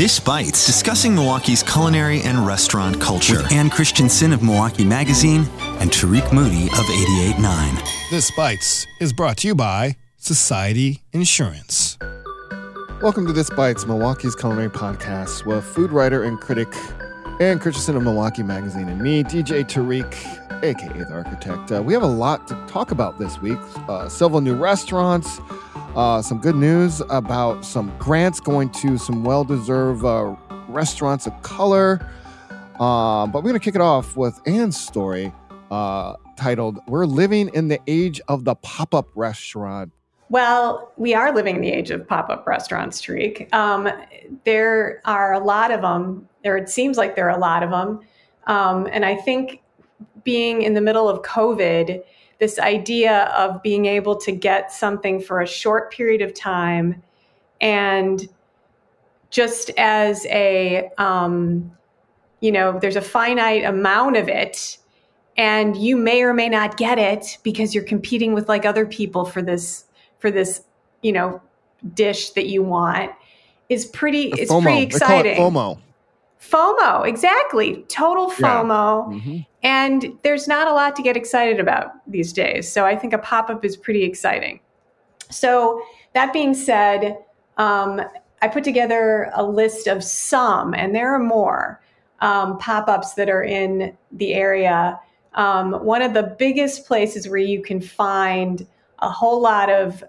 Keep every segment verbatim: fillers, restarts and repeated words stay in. This Bites, discussing Milwaukee's culinary and restaurant culture. With Ann Christensen of Milwaukee Magazine and Tariq Moody of eighty-eight point nine. This Bites is brought to you by Society Insurance. Welcome to This Bites, Milwaukee's culinary podcast, where food writer and critic Ann Christensen of Milwaukee Magazine and me, D J Tariq, a k a. The Architect. Uh, we have a lot to talk about this week. Uh, several new restaurants, uh, some good news about some grants going to some well-deserved uh, restaurants of color. Uh, but we're going to kick it off with Ann's story uh, titled, We're Living in the Age of the Pop-Up Restaurant. Well, we are living in the age of pop-up restaurants, Tariq. Um, there are a lot of them, or it seems like there are a lot of them. Um, and I think being in the middle of COVID, this idea of being able to get something for a short period of time, and just as a, um, you know, there's a finite amount of it, and you may or may not get it because you're competing with like other people for this for this, you know, dish that you want, is pretty, it's pretty exciting. They call it FOMO. FOMO, exactly. Total FOMO. Yeah. Mm-hmm. And there's not a lot to get excited about these days. So I think a pop-up is pretty exciting. So that being said, um, I put together a list of some, and there are more, um, pop-ups that are in the area. Um, one of the biggest places where you can find a whole lot of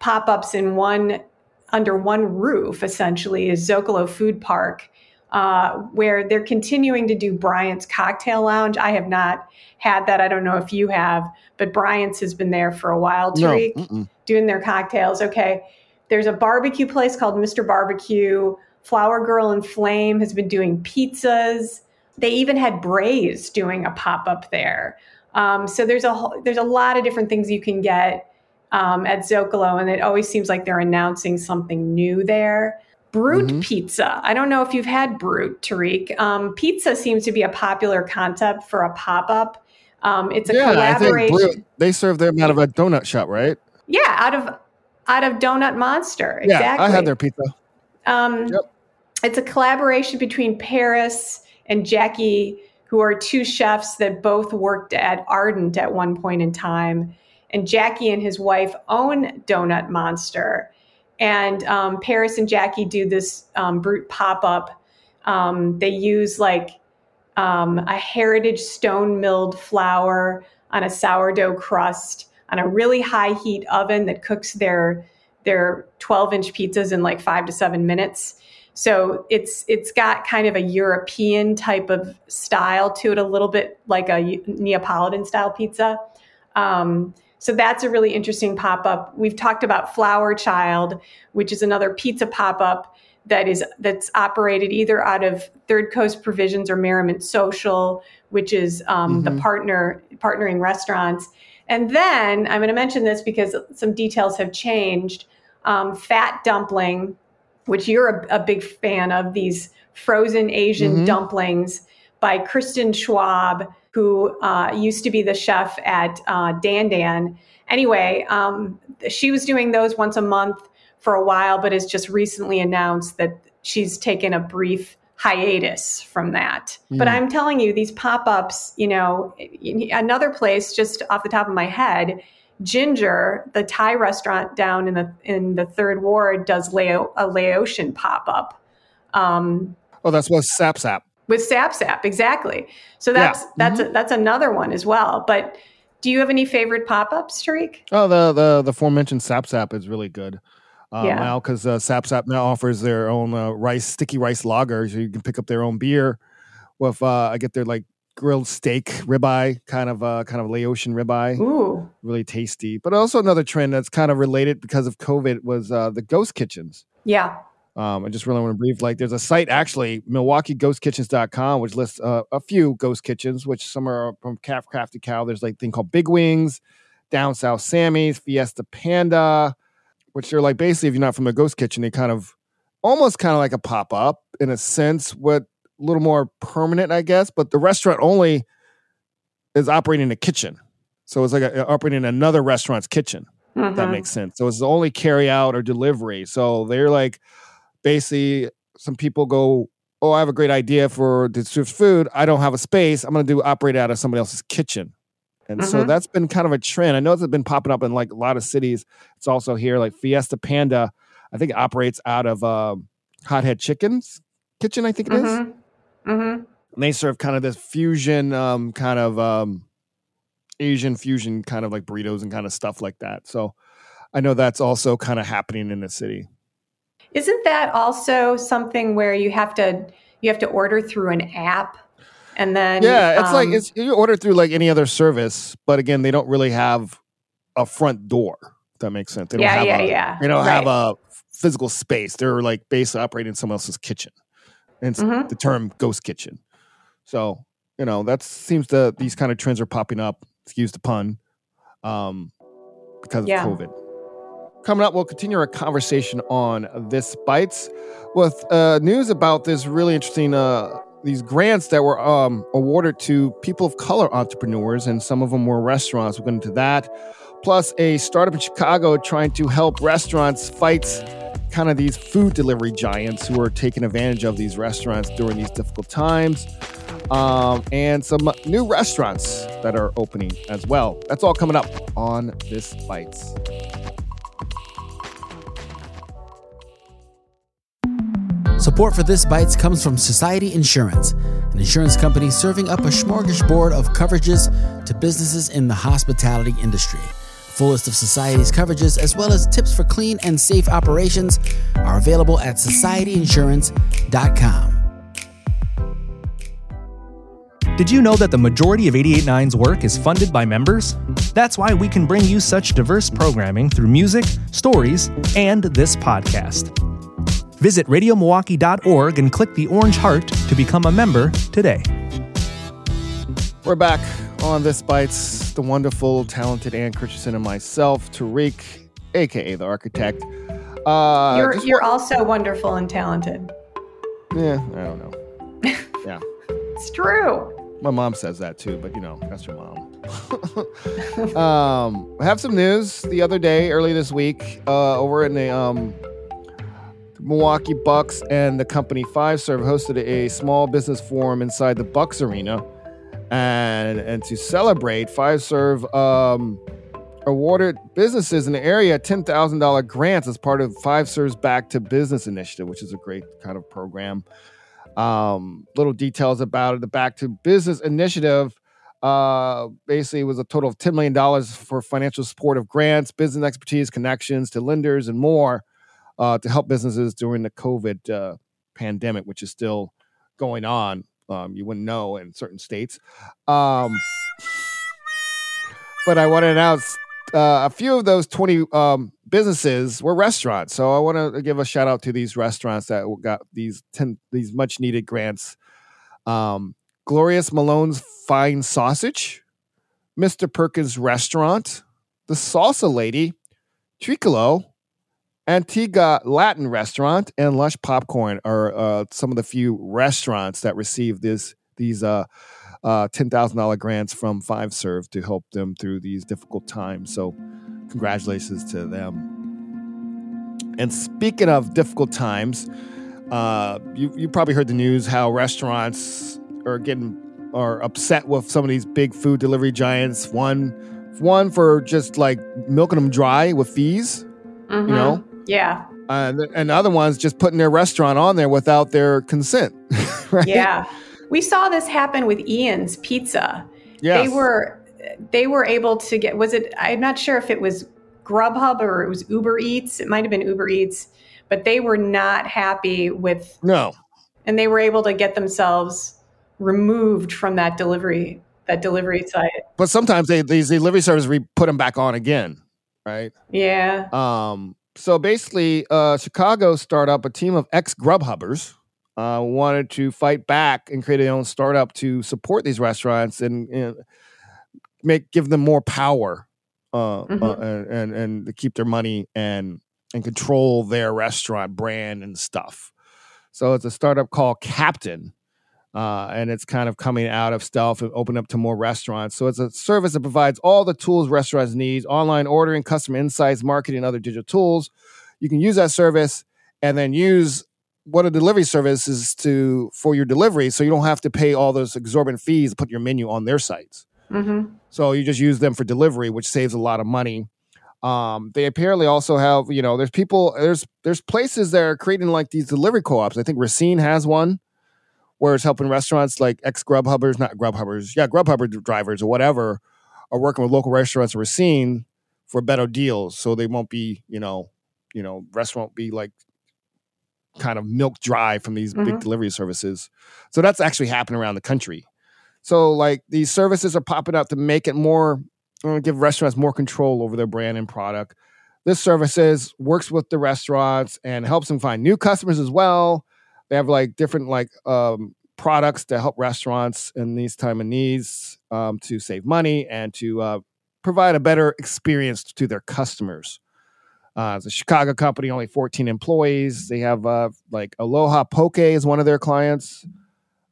pop-ups in one under one roof, essentially, is Zocalo Food Park, uh, where they're continuing to do Bryant's Cocktail Lounge. I have not had that. I don't know if you have, but Bryant's has been there for a while, Tariq, no, doing their cocktails. Okay. There's a barbecue place called Mister Barbecue. Flower Girl and Flame has been doing pizzas. They even had Braze doing a pop-up there. Um, so there's a whole, there's a lot of different things you can get Um, at Zocalo, and it always seems like they're announcing something new there. Brute mm-hmm. pizza. I don't know if you've had Brute, Tariq. Um, pizza seems to be a popular concept for a pop-up. Um, it's a yeah, collaboration. I think Brute, they serve them out of a donut shop, right? Yeah, out of out of Donut Monster. Exactly. Yeah, I had their pizza. Um, yep. It's a collaboration between Paris and Jackie, who are two chefs that both worked at Ardent at one point in time. And Jackie and his wife own Donut Monster. And um, Paris and Jackie do this um, Brute pop-up. Um, they use like um, a heritage stone-milled flour on a sourdough crust on a really high heat oven that cooks their their twelve-inch pizzas in like five to seven minutes. So it's it's got kind of a European type of style to it, a little bit like a Neapolitan-style pizza. Um So that's a really interesting pop-up. We've talked about Flower Child, which is another pizza pop-up that is that's operated either out of Third Coast Provisions or Merriment Social, which is um, mm-hmm. the partner partnering restaurants. And then I'm going to mention this because some details have changed. Um, Fat Dumpling, which you're a, a big fan of, these frozen Asian mm-hmm. dumplings by Kristen Schwab, who uh, used to be the chef at uh, Dandan. Anyway, um, she was doing those once a month for a while, but has just recently announced that she's taken a brief hiatus from that. Mm. But I'm telling you, these pop-ups, you know, another place just off the top of my head, Ginger, the Thai restaurant down in the in the Third Ward, does Lao- a Laotian pop-up. Um, oh, that's what Sap Sap. With Sap Sap, exactly. So that's yeah. that's mm-hmm. a, that's another one as well. But do you have any favorite pop-ups, Tariq? Oh, the the the aforementioned Sap Sap is really good uh, yeah. now because uh, Sap Sap now offers their own uh, rice sticky rice lager, so you can pick up their own beer. With uh, I get their like grilled steak ribeye, kind of uh, kind of Laotian ribeye, ooh, really tasty. But also another trend that's kind of related because of COVID was uh, the ghost kitchens. Yeah. Um, I just really want to brief, like there's a site actually, Milwaukee Ghost Kitchens dot com, which lists uh, a few ghost kitchens, which some are from Crafty Cow. There's like a thing called Big Wings, Down South Sammy's, Fiesta Panda, which are like basically, if you're not from a ghost kitchen, they kind of almost kind of like a pop-up in a sense, with a little more permanent, I guess. But the restaurant only is operating a kitchen. So it's like a, operating in another restaurant's kitchen, mm-hmm. if that makes sense. So it's only carry out or delivery. So they're like... basically some people go, oh, I have a great idea for this food. I don't have a space. I'm going to do operate out of somebody else's kitchen. And mm-hmm. so that's been kind of a trend. I know it's been popping up in like a lot of cities. It's also here, like Fiesta Panda, I think it operates out of um, Hothead Chicken's kitchen, I think it mm-hmm. is. Mm-hmm. And they serve kind of this fusion, um, kind of um, Asian fusion, kind of like burritos and kind of stuff like that. So I know that's also kind of happening in the city. Isn't that also something where you have to you have to order through an app? And then yeah, it's um, like it's you order through like any other service, but again, they don't really have a front door. If that makes sense. They don't yeah, have yeah, a, yeah. They don't right. have a physical space. They're like basically operating in someone else's kitchen. And mm-hmm. the term ghost kitchen. So you know that seems to these kind of trends are popping up. Excuse the pun, um, because yeah. of COVID. Coming up, we'll continue our conversation on This Bites with uh, news about this really interesting, uh, these grants that were um, awarded to people of color entrepreneurs, and some of them were restaurants. We'll get into that. Plus, a startup in Chicago trying to help restaurants fight kind of these food delivery giants who are taking advantage of these restaurants during these difficult times. Um, and some new restaurants that are opening as well. That's all coming up on This Bites. Support for This Bites comes from Society Insurance, an insurance company serving up a smorgasbord of coverages to businesses in the hospitality industry. Fullest of Society's coverages, as well as tips for clean and safe operations, are available at society insurance dot com. Did you know that the majority of eighty-eight point nine's work is funded by members? That's why we can bring you such diverse programming through music, stories, and this podcast. Visit radio milwaukee dot org and click the orange heart to become a member today. We're back on This Bites. The wonderful, talented Ann Christensen and myself, Tariq, a k a the architect. Uh, you're you're wa- also wonderful and talented. Yeah, I don't know. Yeah. It's true. My mom says that too, but you know, that's your mom. um, I have some news the other day, early this week, uh, over in the... Um, Milwaukee Bucks and the company Fiserv hosted a small business forum inside the Bucks Arena. And and to celebrate, Fiserv um, awarded businesses in the area ten thousand dollars grants as part of Fiserv's Back to Business initiative, which is a great kind of program. Um, little details about it. The Back to Business initiative uh, basically was a total of ten million dollars for financial support of grants, business expertise, connections to lenders, and more. Uh, to help businesses during the COVID uh, pandemic, which is still going on. Um, you wouldn't know in certain states. Um, but I want to announce uh, a few of those twenty um, businesses were restaurants. So I want to give a shout out to these restaurants that got these ten, these much needed grants. Um, Glorious Malone's Fine Sausage, Mister Perkins Restaurant, The Salsa Lady, Tricolo, Antigua Latin Restaurant, and Lush Popcorn are uh, some of the few restaurants that received this, these uh, uh, ten thousand dollars grants from Fiserv to help them through these difficult times. So congratulations to them. And speaking of difficult times, uh, you, you probably heard the news how restaurants are getting are upset with some of these big food delivery giants. One, one for just like milking them dry with fees, mm-hmm. you know? Yeah. Uh, and other ones just putting their restaurant on there without their consent. Right? Yeah. We saw this happen with Ian's Pizza. Yeah. They were they were able to get, was it, I'm not sure if it was Grubhub or it was Uber Eats. It might have been Uber Eats, but they were not happy with. No. And they were able to get themselves removed from that delivery, that delivery site. But sometimes they, these delivery services re- put them back on again. Right. Yeah. Um. So basically, uh, Chicago startup, a team of ex Grubhubbers, uh, wanted to fight back and create their own startup to support these restaurants and, and make give them more power, uh, mm-hmm. uh, and and to keep their money and and control their restaurant brand and stuff. So it's a startup called Captain. Uh, and it's kind of coming out of stealth and open up to more restaurants. So it's a service that provides all the tools restaurants need, online ordering, customer insights, marketing, and other digital tools. You can use that service and then use what a delivery service is to for your delivery, so you don't have to pay all those exorbitant fees to put your menu on their sites. Mm-hmm. So you just use them for delivery, which saves a lot of money. Um, they apparently also have, you know, there's people, there's there's places that are creating like these delivery co-ops. I think Racine has one where it's helping restaurants like ex-Grubhubbers, not Grubhubbers, yeah, Grubhubber drivers or whatever are working with local restaurants in Racine for better deals, so they won't be, you know, you know, restaurant won't be like kind of milk dry from these mm-hmm. big delivery services. So that's actually happening around the country. So like these services are popping up to make it more, give restaurants more control over their brand and product. This services works with the restaurants and helps them find new customers as well. They have like different like um, products to help restaurants in these time of needs um, to save money and to uh, provide a better experience to their customers. Uh, it's a Chicago company, only fourteen employees. They have uh, like Aloha Poke is one of their clients.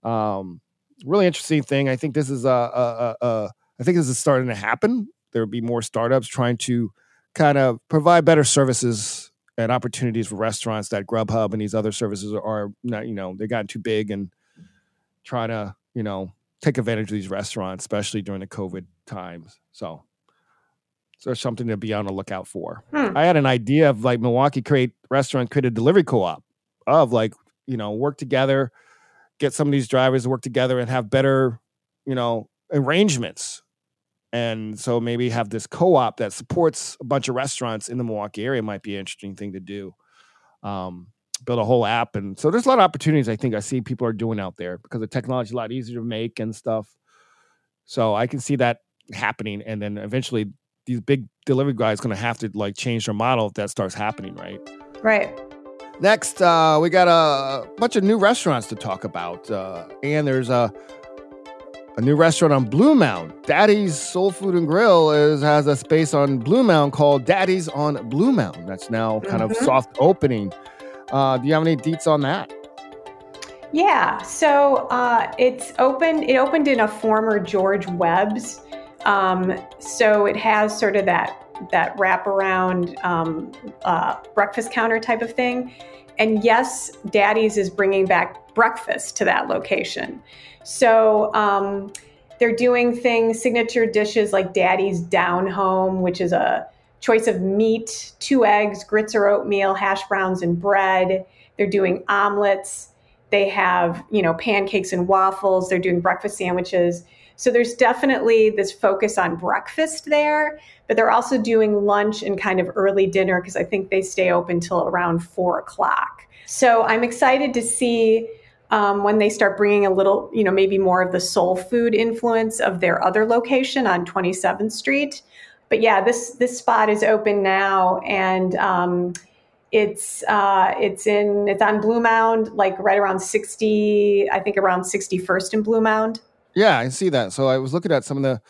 Um, really interesting thing. I think this is a, a, a, a I think this is starting to happen. There will be more startups trying to kind of provide better services and opportunities for restaurants that Grubhub and these other services are not, you know, they got too big and trying to, you know, take advantage of these restaurants, especially during the COVID times. So. So there's something to be on the lookout for. Hmm. I had an idea of like Milwaukee create restaurant, create a delivery co-op of like, you know, work together, get some of these drivers to work together and have better, you know, arrangements. And so maybe have this co-op that supports a bunch of restaurants in the Milwaukee area might be an interesting thing to do. Um, build a whole app. And so there's a lot of opportunities I think I see people are doing out there because the technology is a lot easier to make and stuff. So I can see that happening. And then eventually these big delivery guys going to have to like change their model if that starts happening, right? Right. Next, uh, we got a bunch of new restaurants to talk about. Uh, and there's a a new restaurant on Blue Mound. Daddy's Soul Food and Grill is, has a space on Blue Mound called Daddy's on Blue Mound. That's now kind mm-hmm. of soft opening. Uh, do you have any deets on that? Yeah. So uh, it's opened, it opened in a former George Webb's. Um, so it has sort of that that wraparound um, uh, breakfast counter type of thing. And yes, Daddy's is bringing back breakfast to that location. So um, they're doing things, signature dishes like Daddy's Down Home, which is a choice of meat, two eggs, grits or oatmeal, hash browns and bread. They're doing omelets. They have, you know, pancakes and waffles. They're doing breakfast sandwiches. So there's definitely this focus on breakfast there, but they're also doing lunch and kind of early dinner because I think they stay open till around four o'clock. So I'm excited to see um, when they start bringing a little, you know, maybe more of the soul food influence of their other location on twenty-seventh Street. But yeah, this this spot is open now, and um, it's uh, it's in it's on Blue Mound, like right around sixty, I think around sixty-first and Blue Mound. Yeah, I see that. So I was looking at some of the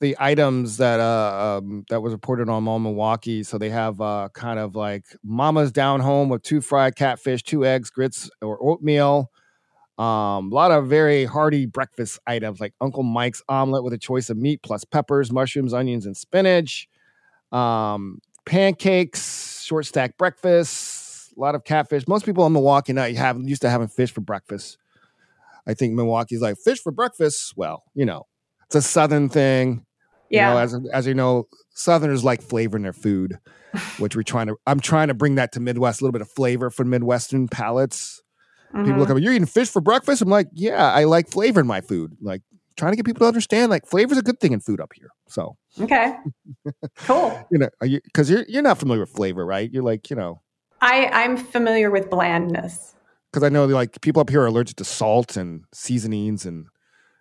the items that uh, um, that was reported on Mall Milwaukee. So they have uh, kind of like Mama's Down Home with two fried catfish, two eggs, grits, or oatmeal. Um, a lot of very hearty breakfast items like Uncle Mike's omelet with a choice of meat plus peppers, mushrooms, onions, and spinach. Um, pancakes, short stack breakfasts, a lot of catfish. Most people in Milwaukee now have used to having fish for breakfast. I think Milwaukee's like fish for breakfast. Well, you know, it's a Southern thing. Yeah. You know, as, as you know, Southerners like flavoring their food, which we're trying to, I'm trying to bring that to Midwest, a little bit of flavor for Midwestern palates. Mm-hmm. People look at me, you're eating fish for breakfast? I'm like, yeah, I like flavoring my food. Like trying to get people to understand like flavor is a good thing in food up here. So. Okay. Cool. You know, are you, cause you're, you're not familiar with flavor, right? You're like, you know. I, I'm familiar with blandness. Because I know like people up here are allergic to salt and seasonings and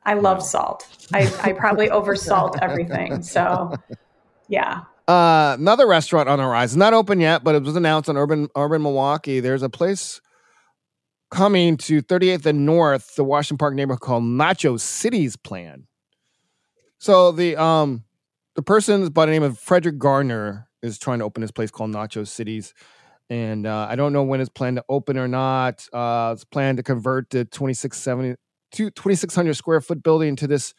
I love know. salt. I, I probably oversalt everything. So yeah. Uh, another restaurant on the horizon, not open yet, but it was announced on Urban Urban Milwaukee. There's a place coming to thirty-eighth and North, the Washington Park neighborhood called Nacho Cities plan. So the um the person by the name of Frederick Gardner is trying to open this place called Nacho Cities. And uh, I don't know when it's planned to open or not. Uh, it's planned to convert the twenty-six seventy to twenty-six hundred square foot building to this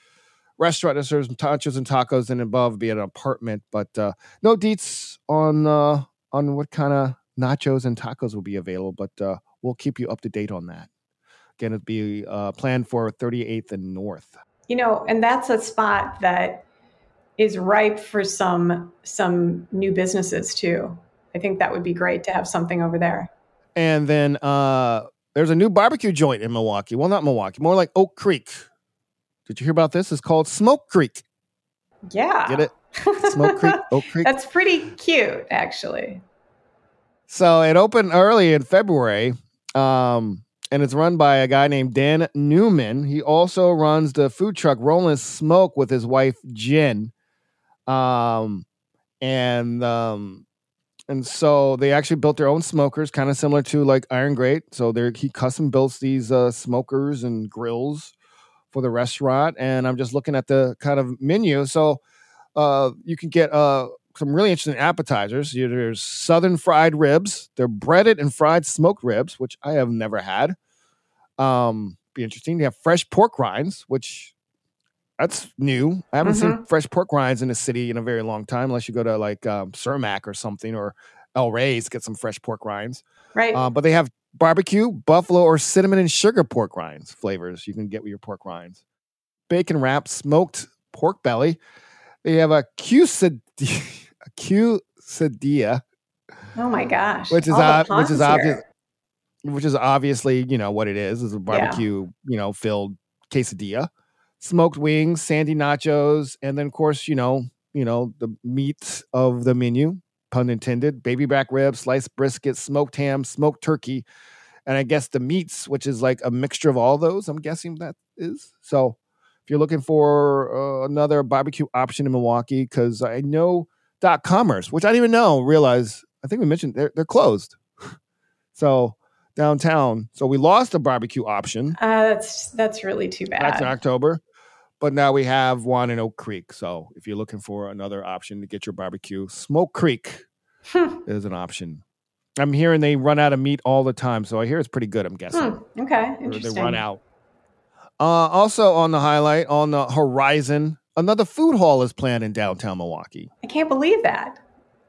restaurant that serves nachos and tacos and above be an apartment. But uh, no deets on uh, on what kind of nachos and tacos will be available. But uh, we'll keep you up to date on that. Again, it'll be uh, planned for thirty-eighth and North. You know, and that's a spot that is ripe for some some new businesses too. I think that would be great to have something over there. And then uh, there's a new barbecue joint in Milwaukee. Well, not Milwaukee, more like Oak Creek. Did you hear about this? It's called Smoke Creek. Yeah. Get it? Smoke Creek, Oak Creek. That's pretty cute, actually. So it opened early in February, um, and it's run by a guy named Dan Newman. He also runs the food truck Rolling Smoke with his wife, Jen. Um, and um, and so they actually built their own smokers, kind of similar to like Iron Grate. So he custom builds these uh, smokers and grills for the restaurant. And I'm just looking at the kind of menu. So uh, you can get uh, some really interesting appetizers. There's Southern fried ribs. They're breaded and fried smoked ribs, which I have never had. Um, be interesting. They have fresh pork rinds, which... That's new. I haven't mm-hmm. seen fresh pork rinds in the city in a very long time, unless you go to like um, Cermak or something, or El Rey's, get some fresh pork rinds. Right. Uh, but they have barbecue, buffalo, or cinnamon and sugar pork rinds flavors you can get with your pork rinds. Bacon wrapped, smoked pork belly. They have a quesadilla. A quesadilla. Oh my gosh. Which is ob- which is obvious. Which is obviously, you know, what it is. It's a barbecue, yeah. you know, filled quesadilla. Smoked wings, sandy nachos, and then of course, you know, you know, the meats of the menu, pun intended, baby back ribs, sliced brisket, smoked ham, smoked turkey, and I guess the meats, which is like a mixture of all those, I'm guessing that is. So if you're looking for uh, another barbecue option in Milwaukee, because I know Dot Commerce, which I didn't even know, realize, I think we mentioned they're, they're closed. So downtown. So we lost a barbecue option. Uh, that's that's really too bad. Back in October. But now we have one in Oak Creek. So if you're looking for another option to get your barbecue, Smoke Creek hmm. is an option. I'm hearing they run out of meat all the time. So I hear it's pretty good, I'm guessing. Hmm. Okay, interesting. Or they run out. Uh, also on the highlight, on the horizon, another food hall is planned in downtown Milwaukee. I can't believe that.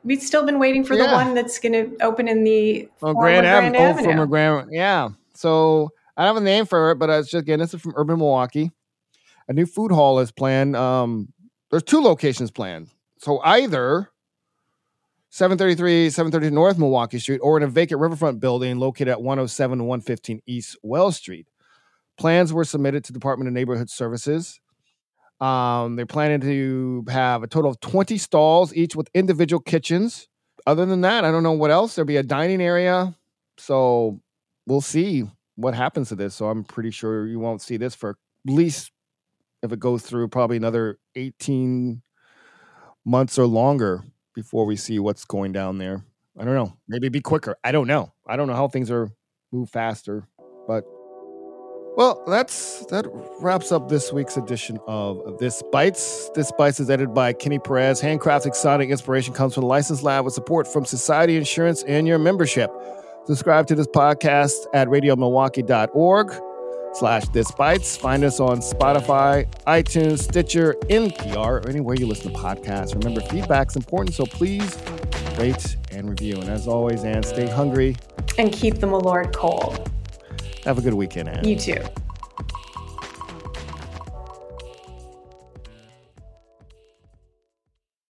We've still been waiting for yeah. the one that's going to open in the oh, Grand, Grand Ave- Avenue. Oh, from a Grand, yeah. So I don't have a name for it, but I was just getting this is from Urban Milwaukee. A new food hall is planned. Um, there's two locations planned. So either seven thirty-three North Milwaukee Street or in a vacant riverfront building located at one oh seven and one fifteen East Wells Street. Plans were submitted to the Department of Neighborhood Services. Um, they're planning to have a total of twenty stalls, each with individual kitchens. Other than that, I don't know what else. There'll be a dining area. So we'll see what happens to this. So I'm pretty sure you won't see this for at least... if it goes through probably another eighteen months or longer before we see what's going down there. I don't know. Maybe it'd be quicker. I don't know. I don't know how things are move faster. But, well, that's that wraps up this week's edition of This Bites. This Bites is edited by Kenny Perez. Handcrafted sonic inspiration comes from the License Lab with support from Society Insurance and your membership. Subscribe to this podcast at radio milwaukee dot org. Slash This Bites. Find us on Spotify, iTunes, Stitcher, N P R, or anywhere you listen to podcasts. Remember, feedback's important, so please rate and review. And as always, Ann, stay hungry. And keep the Malort cold. Have a good weekend, Ann. You too.